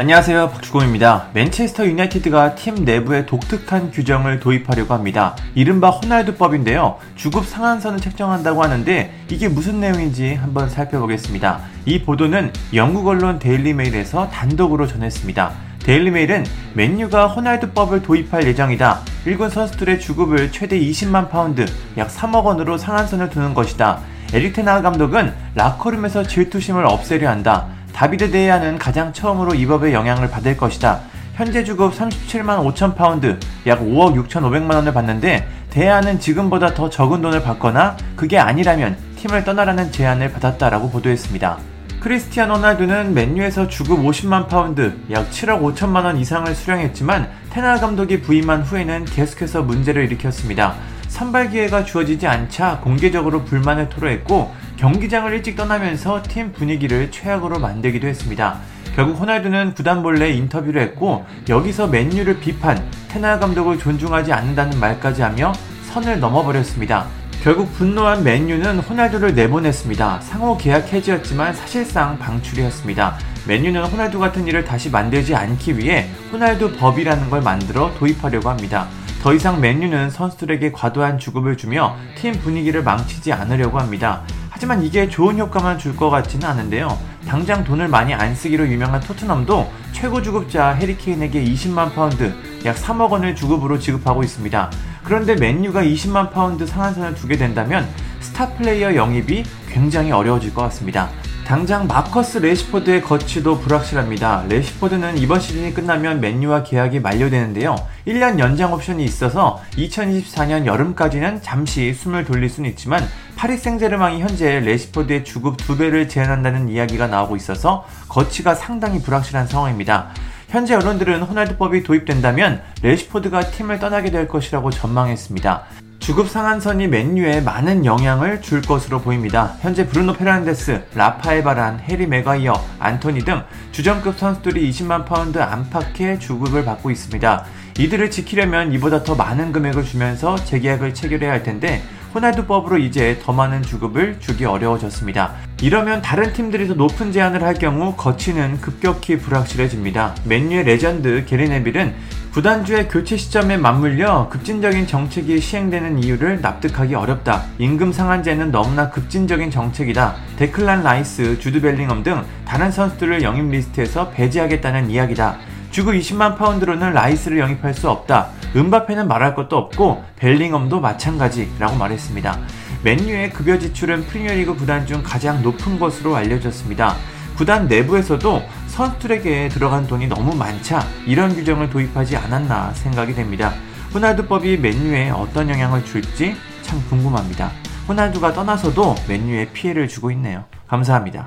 안녕하세요, 박주공입니다. 맨체스터 유나이티드가 팀 내부에 독특한 규정을 도입하려고 합니다. 이른바 호날두법인데요. 주급 상한선을 책정한다고 하는데 이게 무슨 내용인지 한번 살펴보겠습니다. 이 보도는 영국 언론 데일리메일에서 단독으로 전했습니다. 데일리메일은 맨유가 호날두법을 도입할 예정이다. 1군 선수들의 주급을 최대 20만 파운드, 약 3억 원으로 상한선을 두는 것이다. 에릭테나 감독은 라커룸에서 질투심을 없애려 한다. 다비드 데아는 가장 처음으로 이 법의 영향을 받을 것이다. 현재 주급 37만 5천 파운드, 약 5억 6,500만 원을 받는데 데아는 지금보다 더 적은 돈을 받거나 그게 아니라면 팀을 떠나라는 제안을 받았다라고 보도했습니다. 크리스티안 호날두는 맨유에서 주급 50만 파운드, 약 7억 5천만 원 이상을 수령했지만 테나 감독이 부임한 후에는 계속해서 문제를 일으켰습니다. 선발 기회가 주어지지 않자 공개적으로 불만을 토로했고 경기장을 일찍 떠나면서 팀 분위기를 최악으로 만들기도 했습니다. 결국 호날두는 구단 몰래 인터뷰를 했고 여기서 맨유를 비판, 테나 감독을 존중하지 않는다는 말까지 하며 선을 넘어버렸습니다. 결국 분노한 맨유는 호날두를 내보냈습니다. 상호 계약 해지였지만 사실상 방출이었습니다. 맨유는 호날두 같은 일을 다시 만들지 않기 위해 호날두 법이라는 걸 만들어 도입하려고 합니다. 더 이상 맨유는 선수들에게 과도한 주급을 주며 팀 분위기를 망치지 않으려고 합니다. 하지만 이게 좋은 효과만 줄 것 같지는 않은데요. 당장 돈을 많이 안 쓰기로 유명한 토트넘도 최고 주급자 해리케인에게 20만 파운드, 약 3억 원을 주급으로 지급하고 있습니다. 그런데 맨유가 20만 파운드 상한선을 두게 된다면 스타 플레이어 영입이 굉장히 어려워질 것 같습니다. 당장 마커스 레시포드의 거취도 불확실합니다. 레시포드는 이번 시즌이 끝나면 맨유와 계약이 만료되는데요. 1년 연장 옵션이 있어서 2024년 여름까지는 잠시 숨을 돌릴 수는 있지만 파리 생제르맹이 현재 레시포드의 주급 2배를 제한한다는 이야기가 나오고 있어서 거취가 상당히 불확실한 상황입니다. 현재 언론들은 호날두법이 도입된다면 레시포드가 팀을 떠나게 될 것이라고 전망했습니다. 주급 상한선이 맨유에 많은 영향을 줄 것으로 보입니다. 현재 브루노 페란데스, 라파엘 바란, 해리 메가이어, 안토니 등 주전급 선수들이 20만 파운드 안팎의 주급을 받고 있습니다. 이들을 지키려면 이보다 더 많은 금액을 주면서 재계약을 체결해야 할 텐데 호날두법으로 이제 더 많은 주급을 주기 어려워졌습니다. 이러면 다른 팀들이 더 높은 제안을 할 경우 거치는 급격히 불확실해집니다. 맨유의 레전드 게리 네빌은 구단주의 교체 시점에 맞물려 급진적인 정책이 시행되는 이유를 납득하기 어렵다. 임금 상한제는 너무나 급진적인 정책이다. 데클란 라이스, 주드벨링엄 등 다른 선수들을 영입 리스트에서 배제하겠다는 이야기다. 주급 20만 파운드로는 라이스를 영입할 수 없다. 음바페는 말할 것도 없고 벨링엄도 마찬가지라고 말했습니다. 맨유의 급여 지출은 프리미어리그 구단 중 가장 높은 것으로 알려졌습니다. 구단 내부에서도 선수들에게 들어간 돈이 너무 많자 이런 규정을 도입하지 않았나 생각이 됩니다. 호날두법이 맨유에 어떤 영향을 줄지 참 궁금합니다. 호날두가 떠나서도 맨유에 피해를 주고 있네요. 감사합니다.